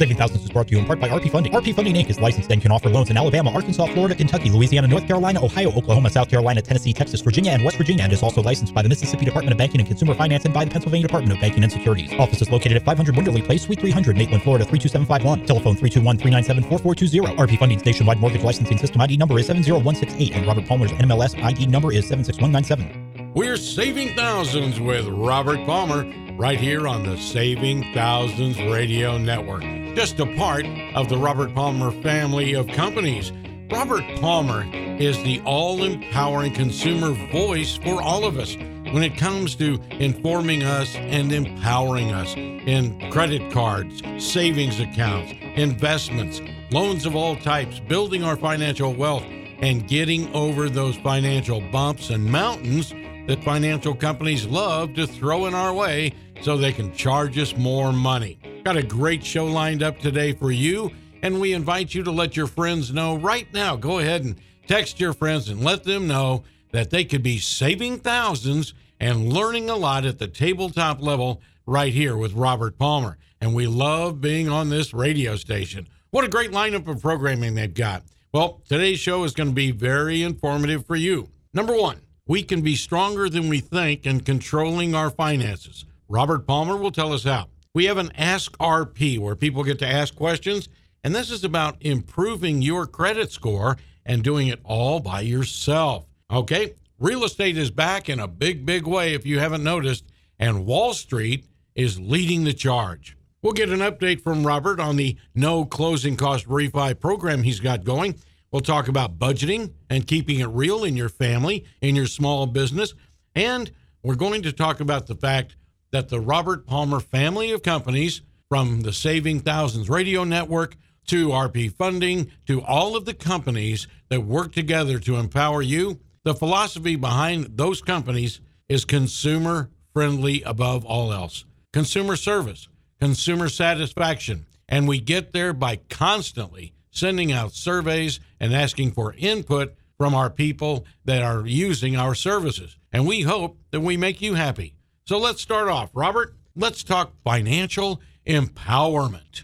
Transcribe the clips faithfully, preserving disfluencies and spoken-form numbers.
Saving Thousands is brought to you in part by R P Funding. R P Funding Incorporated is licensed and can offer loans in Alabama, Arkansas, Florida, Kentucky, Louisiana, North Carolina, Ohio, Oklahoma, South Carolina, Tennessee, Texas, Virginia, and West Virginia, and is also licensed by the Mississippi Department of Banking and Consumer Finance and by the Pennsylvania Department of Banking and Securities. Office is located at five hundred Winterly Place, Suite three hundred, Maitland, Florida, three two seven five one. Telephone three two one, three nine seven, four four two zero. R P Funding's nationwide mortgage licensing system I D number is seven zero one six eight, and Robert Palmer's N M L S I D number is seven six one nine seven. We're saving thousands with Robert Palmer right here on the Saving Thousands Radio Network. Just a part of the Robert Palmer family of companies. Robert Palmer is the all-empowering consumer voice for all of us when it comes to informing us and empowering us in credit cards, savings accounts, investments, loans of all types, building our financial wealth, and getting over those financial bumps and mountains that financial companies love to throw in our way so they can charge us more money. Got a great show lined up today for you, and we invite you to let your friends know right now. Go ahead and text your friends and let them know that they could be saving thousands and learning a lot at the tabletop level right here with Robert Palmer. And we love being on this radio station. What a great lineup of programming they've got. Well, today's show is going to be very informative for you. Number one, we can be stronger than we think in controlling our finances. Robert Palmer will tell us how. We have an Ask R P where people get to ask questions, and this is about improving your credit score and doing it all by yourself. Okay, real estate is back in a big, big way if you haven't noticed, and Wall Street is leading the charge. We'll get an update from Robert on the no closing cost refi program he's got going. We'll talk about budgeting and keeping it real in your family, in your small business. And we're going to talk about the fact that the Robert Palmer family of companies, from the Saving Thousands Radio Network to R P Funding to all of the companies that work together to empower you, the philosophy behind those companies is consumer friendly above all else. Consumer service, consumer satisfaction. And we get there by constantly sending out surveys and asking for input from our people that are using our services. And we hope that we make you happy. So let's start off. Robert, let's talk financial empowerment.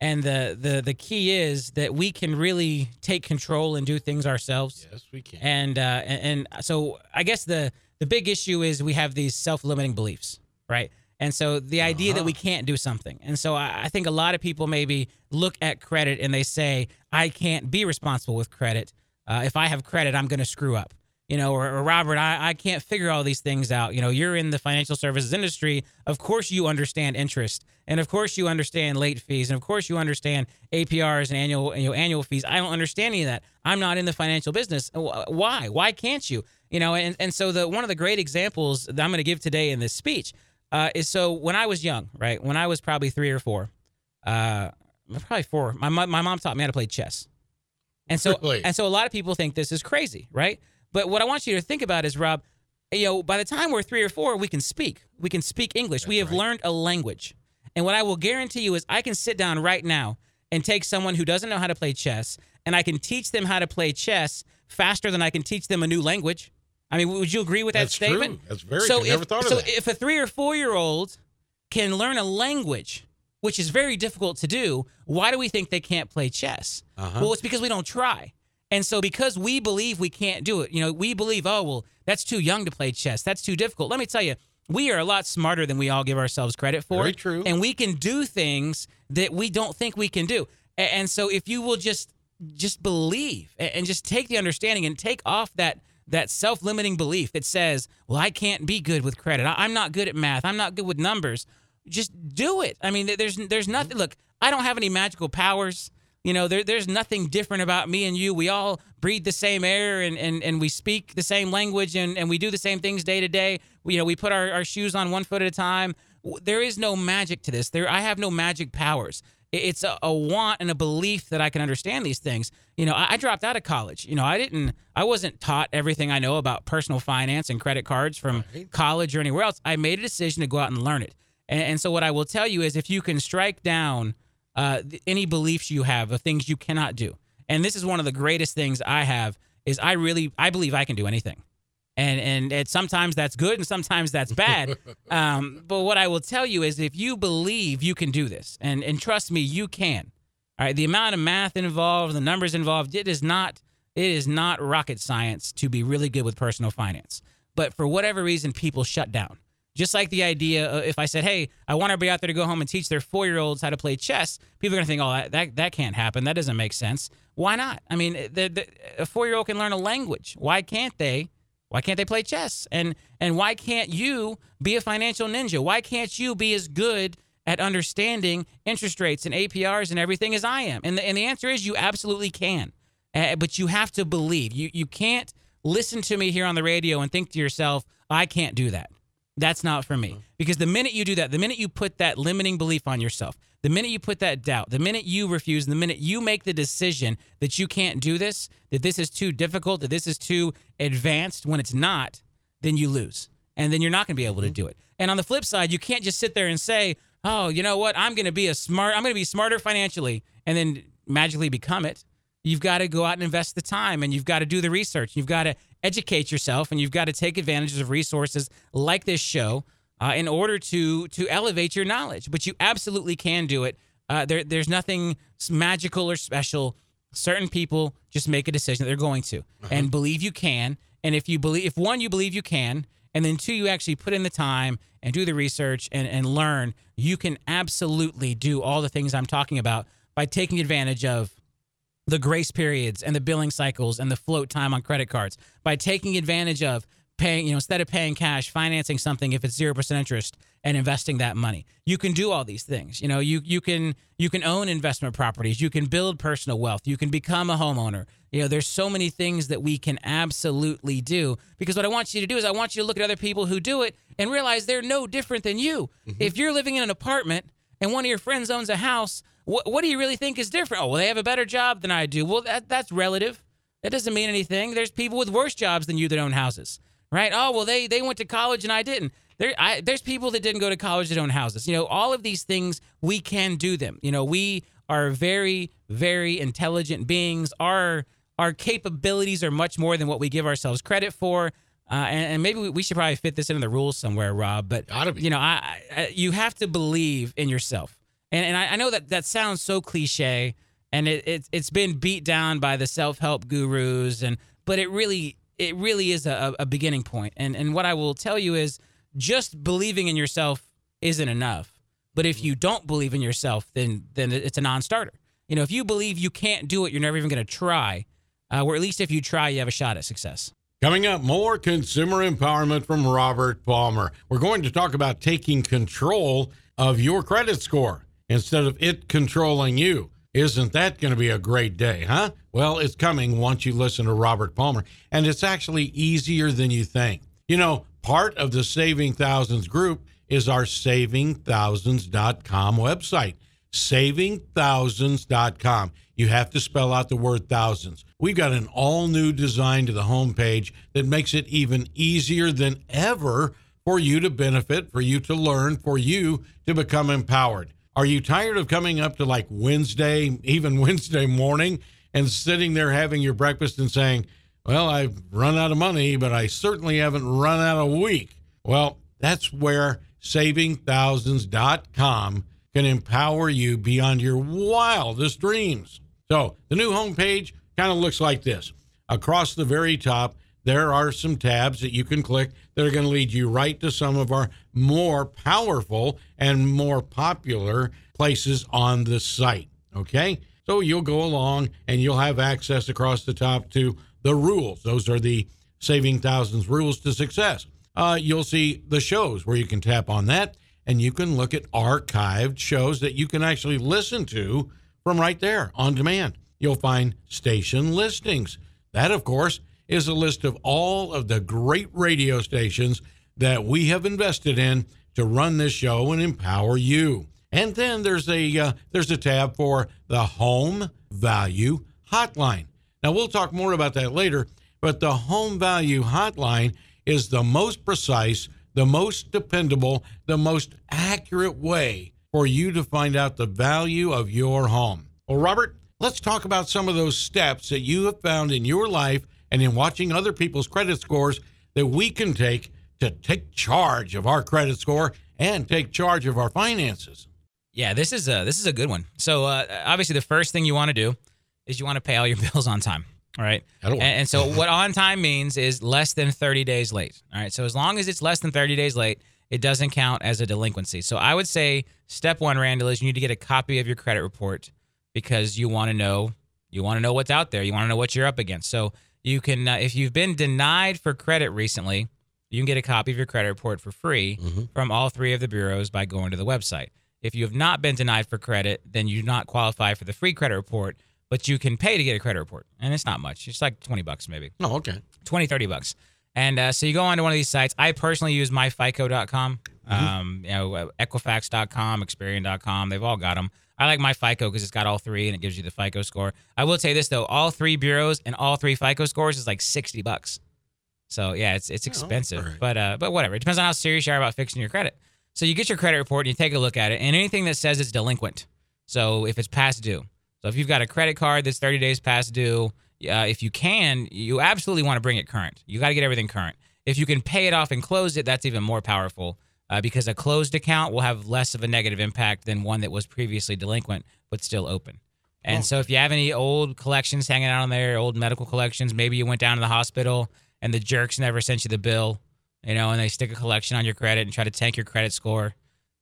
And the, the, the key is that we can really take control and do things ourselves. Yes, we can. And uh, and, and so I guess the, the big issue is we have these self-limiting beliefs, right? And so the idea uh-huh. that we can't do something. And so I, I think a lot of people maybe look at credit and they say, I can't be responsible with credit. Uh, if I have credit, I'm going to screw up. You know, or, or Robert, I, I can't figure all these things out. You know, you're in the financial services industry. Of course you understand interest. And of course you understand late fees. And of course you understand A P Rs and annual, and, you know, annual fees. I don't understand any of that. I'm not in the financial business. Why? Why can't you? You know, and, and so the one of the great examples that I'm going to give today in this speech Uh, is so when I was young, right, when I was probably three or four, uh, probably four, my, my my mom taught me how to play chess. And so really? and so a lot of people think this is crazy, right? But what I want you to think about is, Rob, you know, by the time we're three or four, we can speak. We can speak English. That's we have right. learned a language. And what I will guarantee you is I can sit down right now and take someone who doesn't know how to play chess, and I can teach them how to play chess faster than I can teach them a new language. I mean, would you agree with that That's statement? True. That's very so true. If, never thought so of that. So if a three or four-year-old can learn a language, which is very difficult to do, why do we think they can't play chess? Uh-huh. Well, it's because we don't try. And so because we believe we can't do it, you know, we believe, oh, well, that's too young to play chess. That's too difficult. Let me tell you, we are a lot smarter than we all give ourselves credit for. Very true. And we can do things that we don't think we can do. And so if you will just just believe and just take the understanding and take off that that self-limiting belief that says, well, I can't be good with credit. I, I'm not good at math. I'm not good with numbers. Just do it. I mean, there's there's nothing. Look, I don't have any magical powers. You know, there, there's nothing different about me and you. We all breathe the same air and, and, and we speak the same language and, and we do the same things day to day. We, you know, we put our, our shoes on one foot at a time. There is no magic to this. There, I have no magic powers. It's a, a want and a belief that I can understand these things. You know, I, I dropped out of college. You know, I didn't, I wasn't taught everything I know about personal finance and credit cards from right. college or anywhere else. I made a decision to go out and learn it. And, and so what I will tell you is if you can strike down uh, any beliefs you have of things you cannot do. And this is one of the greatest things I have is I really, I believe I can do anything. And and it, sometimes that's good and sometimes that's bad. Um, but what I will tell you is if you believe you can do this, and, and trust me, you can. All right, the amount of math involved, the numbers involved, it is not it is not rocket science to be really good with personal finance. But for whatever reason, people shut down. Just like the idea of if I said, hey, I want everybody out there to go home and teach their four-year-olds how to play chess, people are going to think, oh, that, that that can't happen. That doesn't make sense. Why not? I mean, the, the, a four-year-old can learn a language. Why can't they? Why can't they play chess? And and why can't you be a financial ninja? Why can't you be as good at understanding interest rates and A P Rs and everything as I am? And the, and the answer is you absolutely can, uh, but you have to believe. You you can't listen to me here on the radio and think to yourself, I can't do that. That's not for me. Because the minute you do that, the minute you put that limiting belief on yourself, the minute you put that doubt, the minute you refuse, the minute you make the decision that you can't do this, that this is too difficult, that this is too advanced, when it's not, then you lose. And then you're not going to be able to do it. And on the flip side, you can't just sit there and say, oh, you know what? I'm going to be a smart, I'm going to be smarter financially and then magically become it. You've got to go out and invest the time, and you've got to do the research. You've got to educate yourself, and you've got to take advantage of resources like this show uh, in order to to elevate your knowledge. But you absolutely can do it. Uh, there, there's nothing magical or special. Certain people just make a decision that they're going to, and believe you can. And if you believe, if one, you believe you can, and then two, you actually put in the time and do the research and, and learn, you can absolutely do all the things I'm talking about by taking advantage of the grace periods and the billing cycles and the float time on credit cards, by taking advantage of paying, you know, instead of paying cash, financing something if it's zero percent interest and investing that money. You can do all these things. You know, you you can you can own investment properties. You can build personal wealth. You can become a homeowner. You know, there's so many things that we can absolutely do, because what I want you to do is I want you to look at other people who do it and realize they're no different than you. Mm-hmm. If you're living in an apartment and one of your friends owns a house, What, what do you really think is different? Oh, well, they have a better job than I do. Well, that that's relative. That doesn't mean anything. There's people with worse jobs than you that own houses, right? Oh, well, they, they went to college and I didn't. There, I, there's people that didn't go to college that own houses. You know, all of these things, we can do them. You know, we are very, very intelligent beings. Our our capabilities are much more than what we give ourselves credit for. Uh, and, and maybe we, we should probably fit this into the rules somewhere, Rob. But, you know, I, I you have to believe in yourself. And, and I, I know that that sounds so cliche, and it, it, it's been beat down by the self-help gurus, and but it really it really is a, a beginning point. And and what I will tell you is just believing in yourself isn't enough. But if you don't believe in yourself, then then it's a non-starter. You know, if you believe you can't do it, you're never even going to try, uh, or at least if you try, you have a shot at success. Coming up, more consumer empowerment from Robert Palmer. We're going to talk about taking control of your credit score instead of it controlling you. Isn't that going to be a great day, huh? Well, it's coming once you listen to Robert Palmer, and it's actually easier than you think. You know, part of the Saving Thousands group is our saving thousands dot com website, saving thousands dot com. You have to spell out the word thousands. We've got an all-new design to the homepage that makes it even easier than ever for you to benefit, for you to learn, for you to become empowered. Are you tired of coming up to like Wednesday, even Wednesday morning, and sitting there having your breakfast and saying, well, I've run out of money, but I certainly haven't run out of week? Well, that's where saving thousands dot com can empower you beyond your wildest dreams. So the new homepage kind of looks like this. Across the very top, there are some tabs that you can click that are going to lead you right to some of our more powerful and more popular places on the site, okay? So you'll go along and you'll have access across the top to the rules. Those are the Saving Thousands Rules to Success. Uh, you'll see the shows where you can tap on that, and you can look at archived shows that you can actually listen to from right there on demand. You'll find station listings. That, of course, is a list of all of the great radio stations that we have invested in to run this show and empower you. And then there's a uh, there's a tab for the Home Value Hotline. Now, we'll talk more about that later, but the Home Value Hotline is the most precise, the most dependable, the most accurate way for you to find out the value of your home. Well, Robert, let's talk about some of those steps that you have found in your life and in watching other people's credit scores that we can take to take charge of our credit score and take charge of our finances. Yeah, this is a, this is a good one. So uh, obviously the first thing you want to do is you want to pay all your bills on time. All right. And, and so what on time means is less than thirty days late. All right. So as long as it's less than thirty days late, it doesn't count as a delinquency. So I would say step one, Randall, is you need to get a copy of your credit report because you want to know, you want to know what's out there. You want to know what you're up against. So you can, uh, if you've been denied for credit recently, you can get a copy of your credit report for free mm-hmm. from all three of the bureaus by going to the website. If you have not been denied for credit, then you do not qualify for the free credit report, but you can pay to get a credit report. And it's not much. It's like twenty bucks maybe. Oh, okay. twenty, thirty bucks. And uh, so you go onto one of these sites. I personally use my fico dot com, mm-hmm. um, you know, Equifax dot com, Experian dot com. They've all got them. I like MyFICO because it's got all three and it gives you the FICO score. I will say this, though. All three bureaus and all three FICO scores is like sixty bucks. So, yeah, it's it's expensive. Oh, right. But uh, but whatever. It depends on how serious you are about fixing your credit. So you get your credit report and you take a look at it, and anything that says it's delinquent. So if it's past due. So if you've got a credit card that's thirty days past due, uh, if you can, you absolutely want to bring it current. You got to get everything current. If you can pay it off and close it, that's even more powerful uh, because a closed account will have less of a negative impact than one that was previously delinquent but still open. And oh. so if you have any old collections hanging out on there, old medical collections, maybe you went down to the hospital and the jerks never sent you the bill, you know, and they stick a collection on your credit and try to tank your credit score.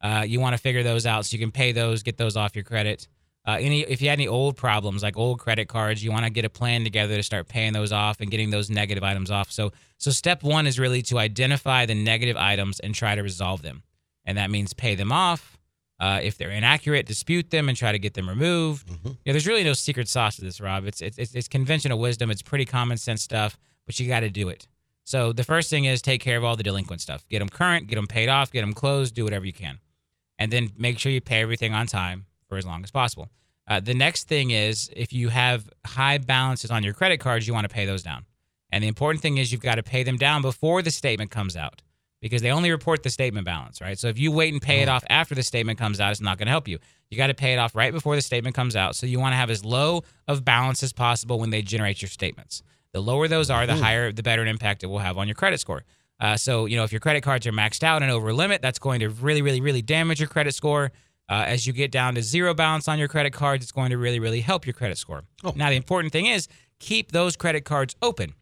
Uh, you want to figure those out so you can pay those, get those off your credit. Uh, any if you had any old problems, like old credit cards, you want to get a plan together to start paying those off and getting those negative items off. So so step one is really to identify the negative items and try to resolve them. And that means pay them off. Uh, if they're inaccurate, dispute them and try to get them removed. Mm-hmm. You know, there's really no secret sauce to this, Rob. It's, it's, it's conventional wisdom. It's pretty common sense stuff, but you got to do it. So the first thing is take care of all the delinquent stuff. Get them current, get them paid off, get them closed, do whatever you can. And then make sure you pay everything on time for as long as possible. Uh, the next thing is if you have high balances on your credit cards, you want to pay those down. And the important thing is you've got to pay them down before the statement comes out because they only report the statement balance, right? So if you wait and pay it off after the statement comes out, it's not going to help you. You got to pay it off right before the statement comes out. So you want to have as low of balance as possible when they generate your statements. The lower those are, the higher, the better an impact it will have on your credit score. Uh, so, you know, if your credit cards are maxed out and over limit, that's going to really, really, really damage your credit score. Uh, as you get down to zero balance on your credit cards, it's going to really, really help your credit score. Oh. Now, the important thing is keep those credit cards open.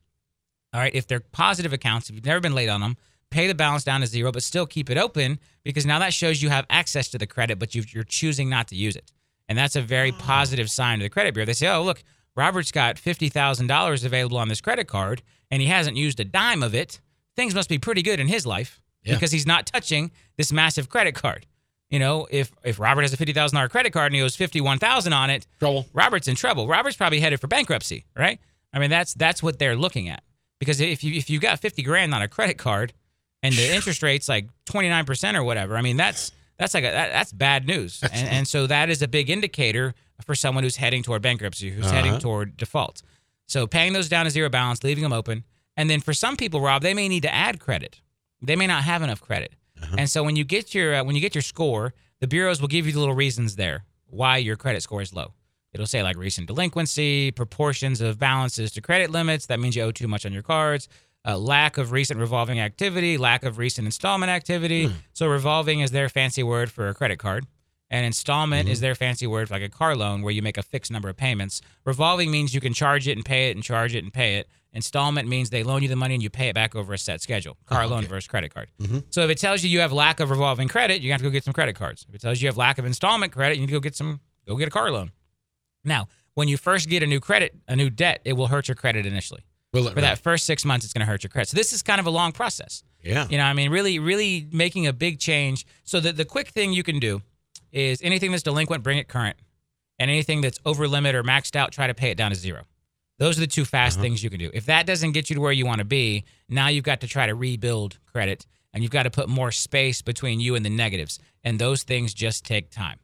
All right, if they're positive accounts, if you've never been late on them, pay the balance down to zero, but still keep it open because now that shows you have access to the credit, but you've, you're choosing not to use it. And that's a very oh. positive sign to the credit bureau. They say, oh, look, Robert's got fifty thousand dollars available on this credit card, and he hasn't used a dime of it. Things must be pretty good in his life yeah. because he's not touching this massive credit card. You know, if if Robert has a fifty thousand dollars credit card and he owes fifty-one thousand dollars on it, trouble. Robert's in trouble. Robert's probably headed for bankruptcy, right? I mean, that's that's what they're looking at. Because if you if you got fifty grand on a credit card and the interest rate's like twenty-nine percent or whatever, I mean, that's that's like a, that, that's bad news. That's and, and so that is a big indicator for someone who's heading toward bankruptcy, who's uh-huh. heading toward default. So paying those down to zero balance, leaving them open. And then for some people, Rob, they may need to add credit. They may not have enough credit. Uh-huh. And so when you get your uh, when you get your score, the bureaus will give you the little reasons there why your credit score is low. It'll say like recent delinquency, proportions of balances to credit limits. That means you owe too much on your cards. Uh, lack of recent revolving activity, lack of recent installment activity. Hmm. So revolving is their fancy word for a credit card. And installment mm-hmm. is their fancy word for like a car loan where you make a fixed number of payments. Revolving means you can charge it and pay it and charge it and pay it. Installment means they loan you the money and you pay it back over a set schedule. Car oh, okay. loan versus credit card. Mm-hmm. So if it tells you you have lack of revolving credit, you have to go get some credit cards. If it tells you you have lack of installment credit, you need to go get some, go get a car loan. Now, when you first get a new credit, a new debt, it will hurt your credit initially. Will it, for right. that first six months, it's going to hurt your credit. So this is kind of a long process. Yeah. You know, I mean, really, really making a big change. So the, the quick thing you can do is anything that's delinquent, bring it current. And anything that's over limit or maxed out, try to pay it down to zero. Those are the two fast uh-huh. things you can do. If that doesn't get you to where you want to be, now you've got to try to rebuild credit, and you've got to put more space between you and the negatives. And those things just take time.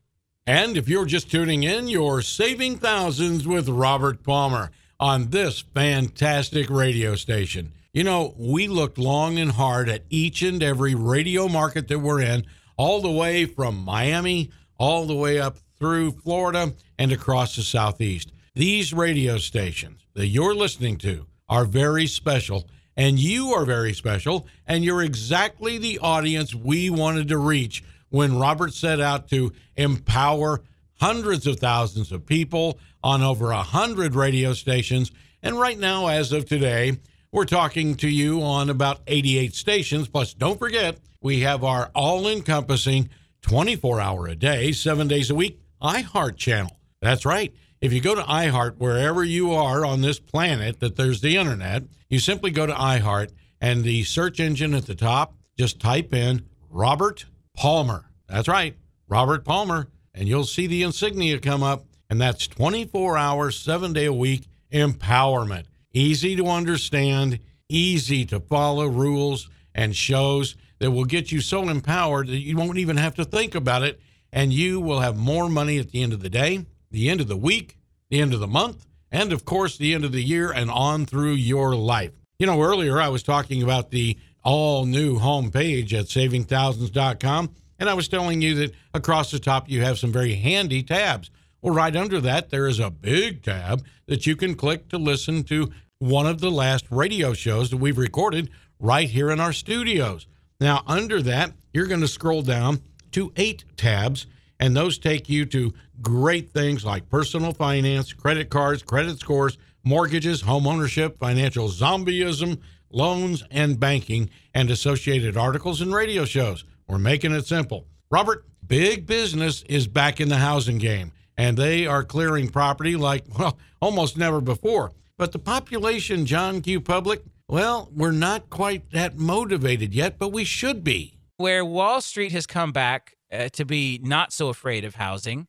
And if you're just tuning in, you're saving thousands with Robert Palmer on this fantastic radio station. You know, we looked long and hard at each and every radio market that we're in, all the way from Miami, all the way up through Florida and across the Southeast. These radio stations that you're listening to are very special, and you are very special, and you're exactly the audience we wanted to reach when Robert set out to empower hundreds of thousands of people on over a hundred radio stations. And right now, as of today, we're talking to you on about eighty-eight stations. Plus, don't forget, we have our all-encompassing twenty-four hour a day, seven days a week, iHeart channel. That's right. If you go to iHeart, wherever you are on this planet that there's the internet, you simply go to iHeart, and the search engine at the top, just type in Robert Palmer. That's right, Robert Palmer, and you'll see the insignia come up, and that's twenty-four hours, seven day a week empowerment. Easy to understand, easy to follow rules and shows that will get you so empowered that you won't even have to think about it, and you will have more money at the end of the day, the end of the week, the end of the month, and of course, the end of the year and on through your life. You know, earlier I was talking about the all new homepage at saving thousands dot com, and I was telling you that across the top, you have some very handy tabs. Well, right under that, there is a big tab that you can click to listen to one of the last radio shows that we've recorded right here in our studios. Now, under that, you're going to scroll down to eight tabs, and those take you to great things like personal finance, credit cards, credit scores, mortgages, homeownership, financial zombieism, loans, and banking, and associated articles and radio shows. We're making it simple. Robert, big business is back in the housing game, and they are clearing property like, well, almost never before. But the population, John Q. Public, well, we're not quite that motivated yet, but we should be. Where Wall Street has come back uh, to be not so afraid of housing,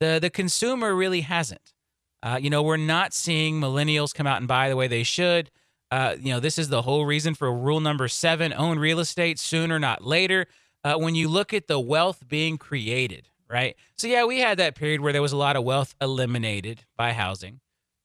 the, the consumer really hasn't. Uh, you know, we're not seeing millennials come out and buy the way they should. Uh, you know, this is the whole reason for rule number seven, own real estate sooner, not later. Uh, when you look at the wealth being created, right? So, yeah, we had that period where there was a lot of wealth eliminated by housing.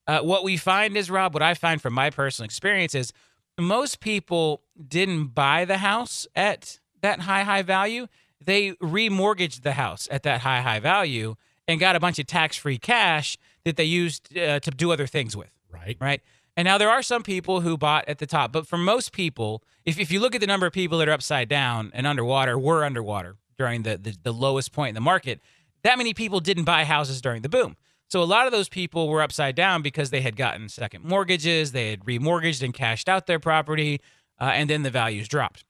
Uh, what we find is, Rob, what I find from my personal experience is most people didn't buy the house at that high, high value. They remortgaged the house at that high, high value and got a bunch of tax-free cash that they used uh, to do other things with. Right. Right. And now there are some people who bought at the top. But for most people, if, if you look at the number of people that are upside down and underwater, were underwater during the, the, the lowest point in the market, that many people didn't buy houses during the boom. So a lot of those people were upside down because they had gotten second mortgages, they had remortgaged and cashed out their property, uh, and then the values dropped.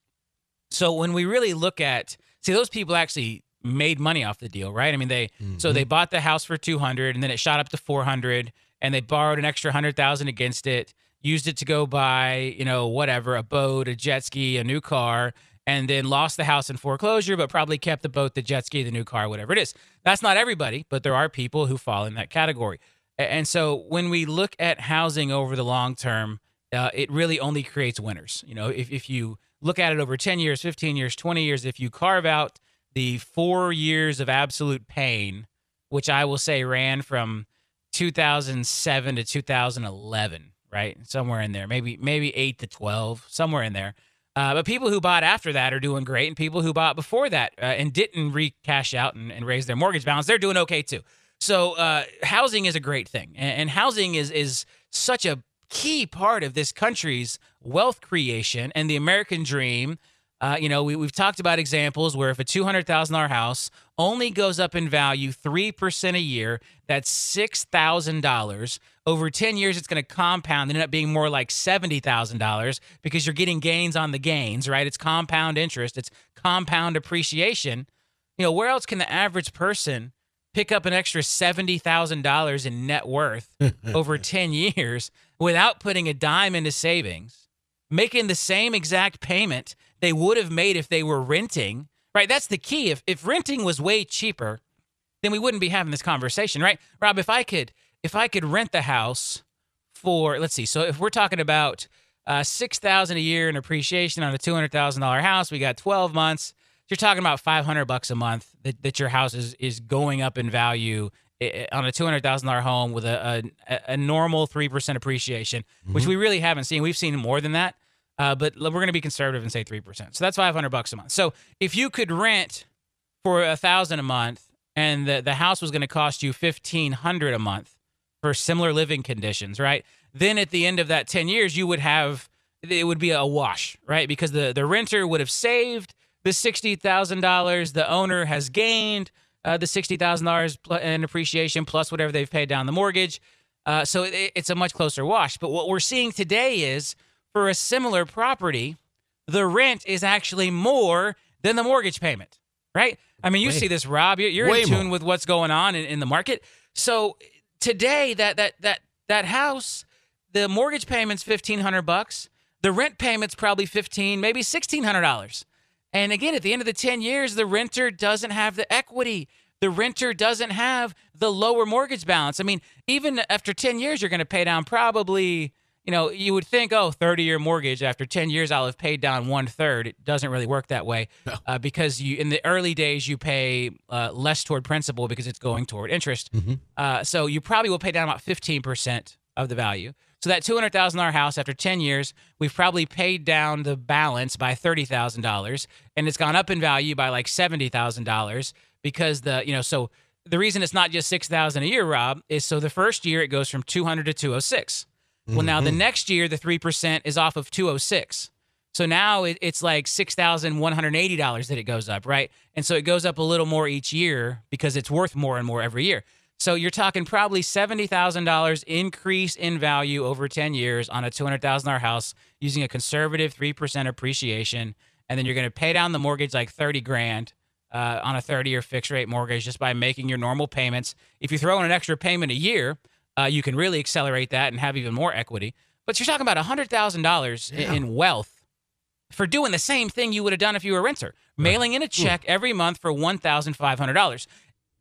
So when we really look at, see, those people actually made money off the deal, right? I mean, they mm-hmm. so they bought the house for two hundred, and then it shot up to four hundred, and they borrowed an extra one hundred thousand against it, used it to go buy, you know, whatever, a boat, a jet ski, a new car, and then lost the house in foreclosure, but probably kept the boat, the jet ski, the new car, whatever it is. That's not everybody, but there are people who fall in that category. And so when we look at housing over the long term, uh, it really only creates winners. You know, if, if you look at it over ten years, fifteen years, twenty years, if you carve out the four years of absolute pain, which I will say ran from two thousand seven to two thousand eleven, right? Somewhere in there, maybe maybe eight to twelve, somewhere in there. Uh, but people who bought after that are doing great, and people who bought before that uh, and didn't re-cash out and, and raise their mortgage balance, they're doing okay too. So uh, housing is a great thing, and, and housing is is such a key part of this country's wealth creation and the American dream. Uh, you know, we, we've talked about examples where if a two hundred thousand dollars house only goes up in value three percent a year, that's six thousand dollars. Over ten years, it's going to compound and end up being more like seventy thousand dollars because you're getting gains on the gains, right? It's compound interest. It's compound appreciation. You know, where else can the average person pick up an extra seventy thousand dollars in net worth over ten years without putting a dime into savings, making the same exact payment they would have made if they were renting, right? That's the key. If if renting was way cheaper, then we wouldn't be having this conversation, right? Rob, if I could if I could rent the house for, let's see, so if we're talking about uh, six thousand dollars a year in appreciation on a two hundred thousand dollars house, we got twelve months. You're talking about five hundred bucks a month that, that your house is, is going up in value on a two hundred thousand dollars home with a, a, a normal three percent appreciation, mm-hmm. which we really haven't seen. We've seen more than that. Uh, but we're going to be conservative and say three percent. So that's five hundred bucks a month. So if you could rent for a thousand a month, and the the house was going to cost you fifteen hundred a month for similar living conditions, right? Then at the end of that ten years, you would have it would be a wash, right? Because the, the renter would have saved the sixty thousand dollars. The owner has gained uh, the sixty thousand dollars in appreciation plus whatever they've paid down the mortgage. Uh, so it, it's a much closer wash. But what we're seeing today is for a similar property, the rent is actually more than the mortgage payment, right? I mean, you way, see this, Rob. You're, you're in tune more with what's going on in, in the market. So today, that that that that house, the mortgage payment's fifteen hundred bucks. The rent payment's probably fifteen, maybe sixteen hundred dollars. And again, at the end of the ten years, the renter doesn't have the equity. The renter doesn't have the lower mortgage balance. I mean, even after ten years, you're going to pay down probably, you know, you would think, oh, thirty-year mortgage. After ten years, I'll have paid down one-third. It doesn't really work that way no. uh, because you in the early days, you pay uh, less toward principal because it's going toward interest. Mm-hmm. Uh, so you probably will pay down about fifteen percent of the value. So that two hundred thousand dollars house, after ten years, we've probably paid down the balance by thirty thousand dollars, and it's gone up in value by like seventy thousand dollars because the, you know, so the reason it's not just six thousand dollars a year, Rob, is so the first year it goes from two hundred to two oh six. Well, now the next year, the three percent is off of two oh six. So now it, it's like six thousand one hundred eighty dollars that it goes up, right? And so it goes up a little more each year because it's worth more and more every year. So you're talking probably seventy thousand dollars increase in value over ten years on a two hundred thousand dollars house using a conservative three percent appreciation. And then you're going to pay down the mortgage like thirty grand uh, on a thirty-year fixed rate mortgage just by making your normal payments. If you throw in an extra payment a year, Uh, you can really accelerate that and have even more equity. But you're talking about one hundred thousand dollars yeah. in wealth for doing the same thing you would have done if you were a renter, mailing in a check every month for one thousand five hundred dollars.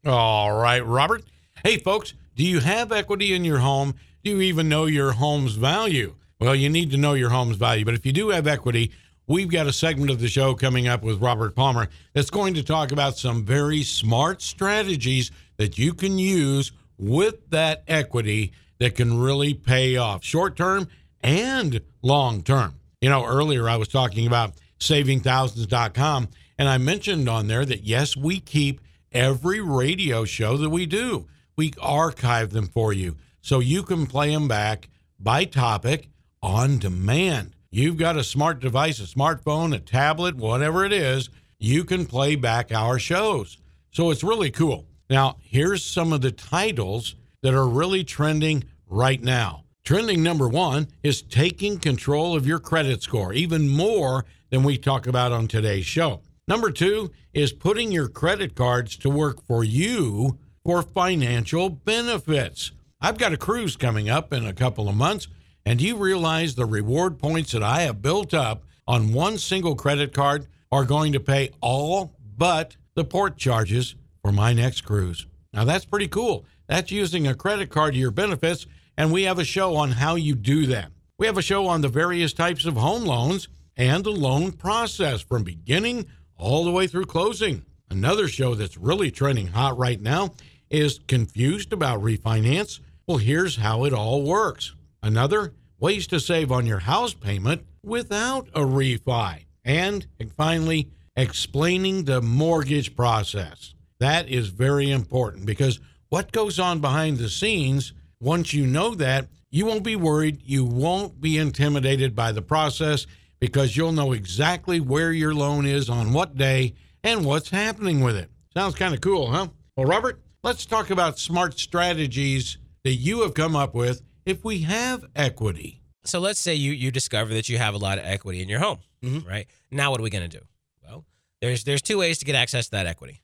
All right, Robert. Hey, folks, do you have equity in your home? Do you even know your home's value? Well, you need to know your home's value. But if you do have equity, we've got a segment of the show coming up with Robert Palmer that's going to talk about some very smart strategies that you can use with that equity that can really pay off short-term and long-term. You know, earlier I was talking about saving thousands dot com, and I mentioned on there that, yes, we keep every radio show that we do. We archive them for you so you can play them back by topic on demand. You've got a smart device, a smartphone, a tablet, whatever it is, you can play back our shows. So it's really cool. Now, here's some of the titles that are really trending right now. Trending number one is taking control of your credit score, even more than we talk about on today's show. Number two is putting your credit cards to work for you for financial benefits. I've got a cruise coming up in a couple of months, and do you realize the reward points that I have built up on one single credit card are going to pay all but the port charges for my next cruise? Now, that's pretty cool. That's using a credit card to your benefits, and we have a show on how you do that. We have a show on the various types of home loans and the loan process from beginning all the way through closing. Another show that's really trending hot right now is Confused About Refinance. Well, here's how it all works. Another, Ways to Save on Your House Payment Without a Refi. And, and finally, Explaining the Mortgage Process. That is very important because what goes on behind the scenes, once you know that, you won't be worried. You won't be intimidated by the process because you'll know exactly where your loan is on what day and what's happening with it. Sounds kind of cool, huh? Well, Robert, let's talk about smart strategies that you have come up with if we have equity. So let's say you, you discover that you have a lot of equity in your home, mm-hmm. right? Now what are we going to do? Well, there's there's two ways to get access to that equity.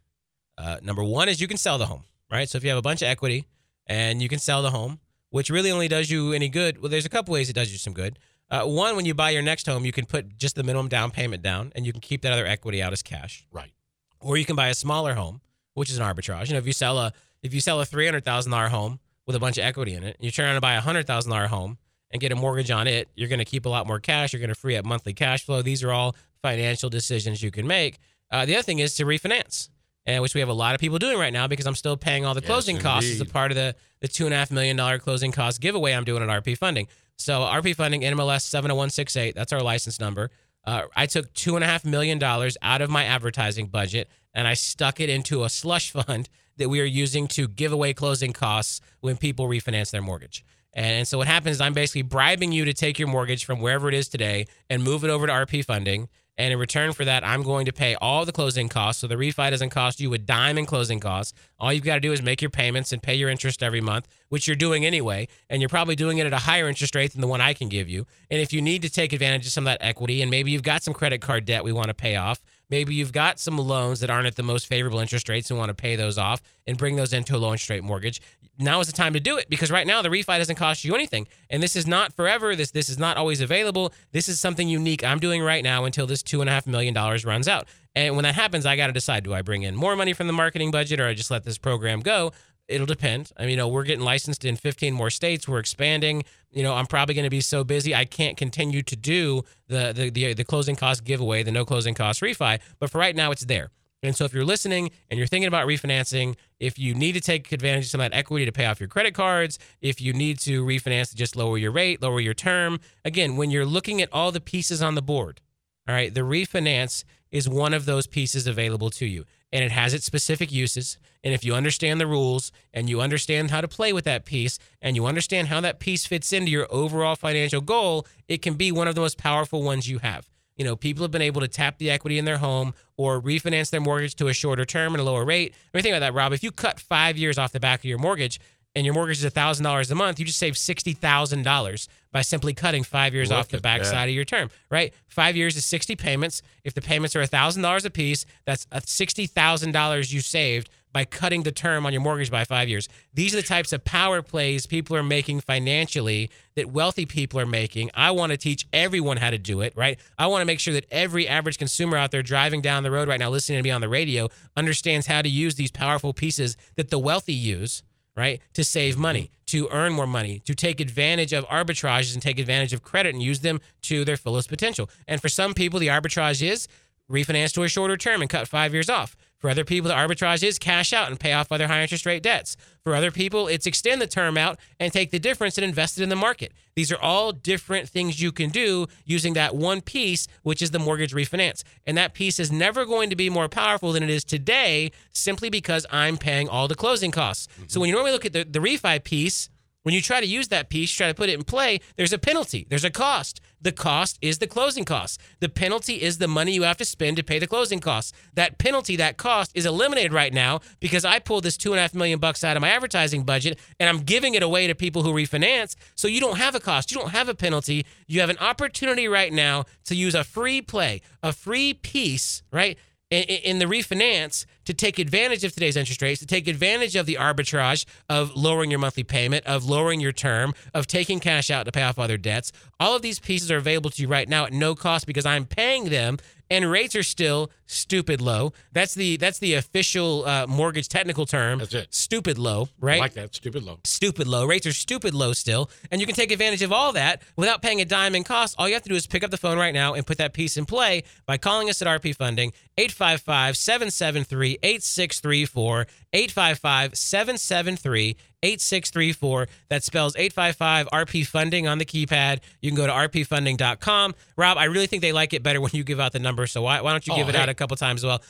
Uh, number one is you can sell the home, right? So if you have a bunch of equity and you can sell the home, which really only does you any good. Well, there's a couple ways it does you some good. Uh, one, when you buy your next home, you can put just the minimum down payment down and you can keep that other equity out as cash. Right. Or you can buy a smaller home, which is an arbitrage. You know, if you sell a if you sell a three hundred thousand dollars home with a bunch of equity in it, and you turn around and buy a one hundred thousand dollars home and get a mortgage on it, you're going to keep a lot more cash. You're going to free up monthly cash flow. These are all financial decisions you can make. Uh, the other thing is to refinance. And which we have a lot of people doing right now because I'm still paying all the yes, closing indeed. costs as a part of the, the two point five million dollars closing cost giveaway I'm doing at R P Funding. So R P Funding, N M L S seven oh one six eight, that's our license number. Uh, I took two point five million dollars out of my advertising budget and I stuck it into a slush fund that we are using to give away closing costs when people refinance their mortgage. And so what happens is I'm basically bribing you to take your mortgage from wherever it is today and move it over to R P funding. And in return for that, I'm going to pay all the closing costs. So the refi doesn't cost you a dime in closing costs. All you've got to do is make your payments and pay your interest every month, which you're doing anyway. And you're probably doing it at a higher interest rate than the one I can give you. And if you need to take advantage of some of that equity, and maybe you've got some credit card debt we want to pay off, maybe you've got some loans that aren't at the most favorable interest rates and want to pay those off and bring those into a low interest rate mortgage, now is the time to do it, because right now the refi doesn't cost you anything. And this is not forever. This this is not always available. This is something unique I'm doing right now until this two point five million dollars runs out. And when that happens, I got to decide, do I bring in more money from the marketing budget or I just let this program go? It'll depend. I mean, you know, we're getting licensed in fifteen more states. We're expanding. You know, I'm probably going to be so busy I can't continue to do the the the, the closing cost giveaway, the no closing cost refi. But for right now, it's there. And so if you're listening and you're thinking about refinancing, if you need to take advantage of some of that equity to pay off your credit cards, if you need to refinance to just lower your rate, lower your term, again, when you're looking at all the pieces on the board, all right, the refinance is one of those pieces available to you. And it has its specific uses. And if you understand the rules and you understand how to play with that piece and you understand how that piece fits into your overall financial goal, it can be one of the most powerful ones you have. You know, people have been able to tap the equity in their home or refinance their mortgage to a shorter term and a lower rate. I mean, think about that, Rob. If you cut five years off the back of your mortgage and your mortgage is one thousand dollars a month, you just save sixty thousand dollars by simply cutting five years Look off the backside of your term, right? Five years is sixty payments. If the payments are one thousand dollars a piece, that's sixty thousand dollars you saved by cutting the term on your mortgage by five years. These are the types of power plays people are making financially that wealthy people are making. I want to teach everyone how to do it, right? I want to make sure that every average consumer out there driving down the road right now, listening to me on the radio, understands how to use these powerful pieces that the wealthy use, right? To save money, to earn more money, to take advantage of arbitrages and take advantage of credit and use them to their fullest potential. And for some people, the arbitrage is refinance to a shorter term and cut five years off. For other people, the arbitrage is cash out and pay off other high interest rate debts. For other people, it's extend the term out and take the difference and invest it in the market. These are all different things you can do using that one piece, which is the mortgage refinance. And that piece is never going to be more powerful than it is today simply because I'm paying all the closing costs. Mm-hmm. So when you normally look at the, the refi piece, when you try to use that piece, try to put it in play, there's a penalty. There's a cost. The cost is the closing costs. The penalty is the money you have to spend to pay the closing costs. That penalty, that cost is eliminated right now because I pulled this two and a half million bucks out of my advertising budget and I'm giving it away to people who refinance. So you don't have a cost. You don't have a penalty. You have an opportunity right now to use a free play, a free piece, right? In the refinance to take advantage of today's interest rates, to take advantage of the arbitrage of lowering your monthly payment, of lowering your term, of taking cash out to pay off other debts. All of these pieces are available to you right now at no cost because I'm paying them and rates are still stupid low. That's the that's the official uh, mortgage technical term. That's it. Stupid low, right? I like that, stupid low. Stupid low. Rates are stupid low still. And you can take advantage of all that without paying a dime in cost. All you have to do is pick up the phone right now and put that piece in play by calling us at R P Funding, eight five five, seven seven three, eight six three four, eight five five, seven seven three, eight six three four. That spells eight five five R P Funding on the keypad. You can go to r p funding dot com. Rob, I really think they like it better when you give out the number, so why, why don't you give oh, it hey. out a couple times as well?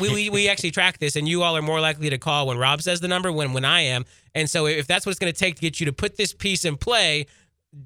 We, we, we actually track this, and you all are more likely to call when Rob says the number when, when I am. And so if that's what it's going to take to get you to put this piece in play,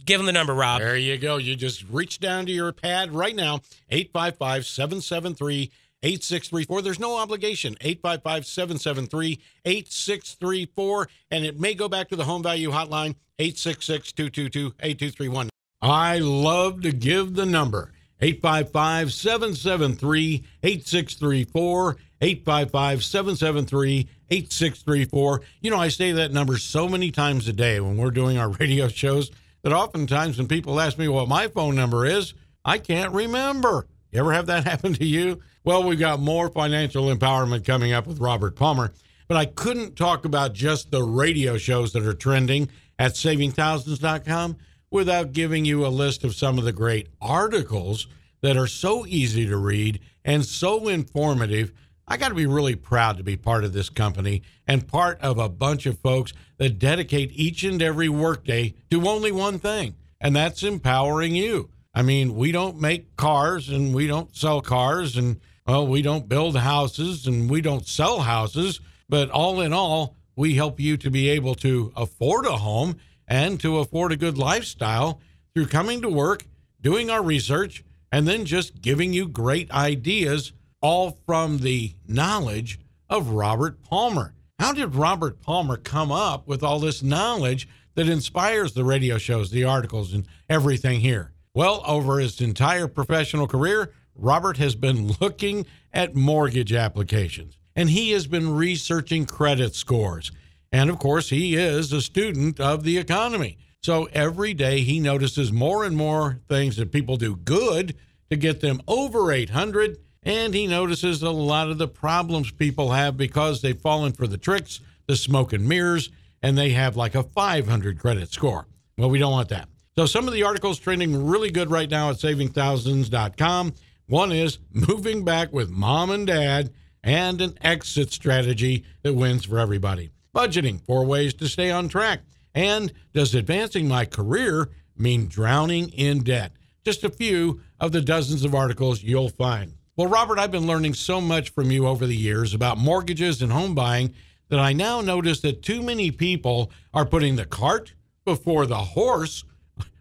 give them the number, Rob. There you go. You just reach down to your pad right now, eight five five, seven seven three, eight six three four. eight six three four. There's no obligation. eight five five, seven seven three, eight six three four. And it may go back to the Home Value Hotline, eight six six, two two two, eight two three one. I love to give the number, eight five five, seven seven three, eight six three four, eight five five, seven seven three, eight six three four. You know, I say that number so many times a day when we're doing our radio shows that oftentimes when people ask me what my phone number is, I can't remember. You ever have that happen to you? Well, we've got more financial empowerment coming up with Robert Palmer, but I couldn't talk about just the radio shows that are trending at saving thousands dot com without giving you a list of some of the great articles that are so easy to read and so informative. I got to be really proud to be part of this company and part of a bunch of folks that dedicate each and every workday to only one thing, and that's empowering you. I mean, we don't make cars and we don't sell cars and, well, we don't build houses and we don't sell houses. But all in all, we help you to be able to afford a home and to afford a good lifestyle through coming to work, doing our research, and then just giving you great ideas, all from the knowledge of Robert Palmer. How did Robert Palmer come up with all this knowledge that inspires the radio shows, the articles, and everything here? Well, over his entire professional career, Robert has been looking at mortgage applications, and he has been researching credit scores. And of course, he is a student of the economy. So every day he notices more and more things that people do good to get them over eight hundred, and he notices a lot of the problems people have because they've fallen for the tricks, the smoke and mirrors, and they have like a five hundred credit score. Well, we don't want that. So some of the articles trending really good right now at saving thousands dot com. One is Moving Back with Mom and Dad and an Exit Strategy That Wins for Everybody. Budgeting, Four Ways to Stay on Track. And Does Advancing My Career Mean Drowning in Debt? Just a few of the dozens of articles you'll find. Well, Robert, I've been learning so much from you over the years about mortgages and home buying that I now notice that too many people are putting the cart before the horse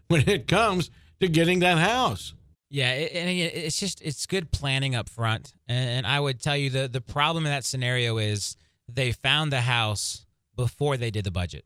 when it comes to getting that house. Yeah, and it's just, it's good planning up front. And I would tell you the, the problem in that scenario is they found the house before they did the budget,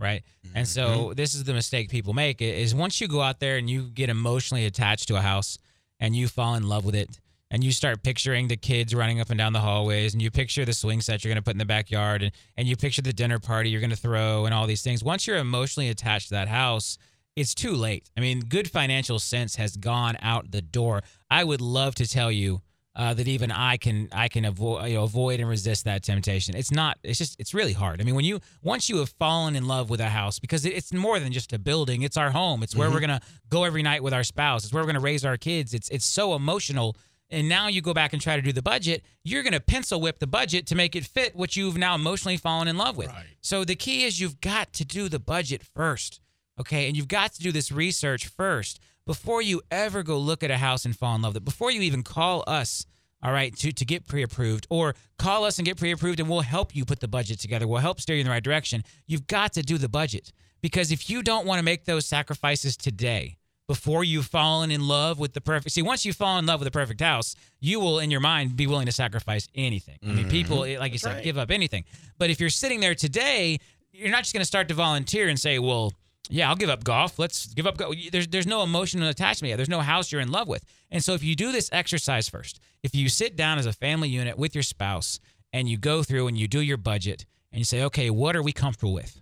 right? Mm-hmm. And so this is the mistake people make is once you go out there and you get emotionally attached to a house and you fall in love with it and you start picturing the kids running up and down the hallways and you picture the swing set you're going to put in the backyard and, and you picture the dinner party you're going to throw and all these things. Once you're emotionally attached to that house, it's too late. I mean, good financial sense has gone out the door. I would love to tell you uh, that even I can I can avoid you know, avoid and resist that temptation. It's not. It's just. It's really hard. I mean, when you once you have fallen in love with a house, because it's more than just a building. It's our home. It's where mm-hmm. we're gonna go every night with our spouse. It's where we're gonna raise our kids. It's it's so emotional. And now you go back and try to do the budget, you're going to pencil whip the budget to make it fit what you've now emotionally fallen in love with. Right. So the key is you've got to do the budget first. Okay, and you've got to do this research first before you ever go look at a house and fall in love with it, before you even call us, all right, to, to get pre-approved, or call us and get pre-approved and we'll help you put the budget together. We'll help steer you in the right direction. You've got to do the budget, because if you don't want to make those sacrifices today before you've fallen in love with the perfect... See, once you fall in love with the perfect house, you will, in your mind, be willing to sacrifice anything. Mm-hmm. I mean, people, like That's you said, right. give up anything. But if you're sitting there today, you're not just going to start to volunteer and say, well... Yeah, I'll give up golf. Let's give up golf. There's, there's no emotional attachment yet. There's no house you're in love with. And so if you do this exercise first, if you sit down as a family unit with your spouse and you go through and you do your budget and you say, okay, what are we comfortable with?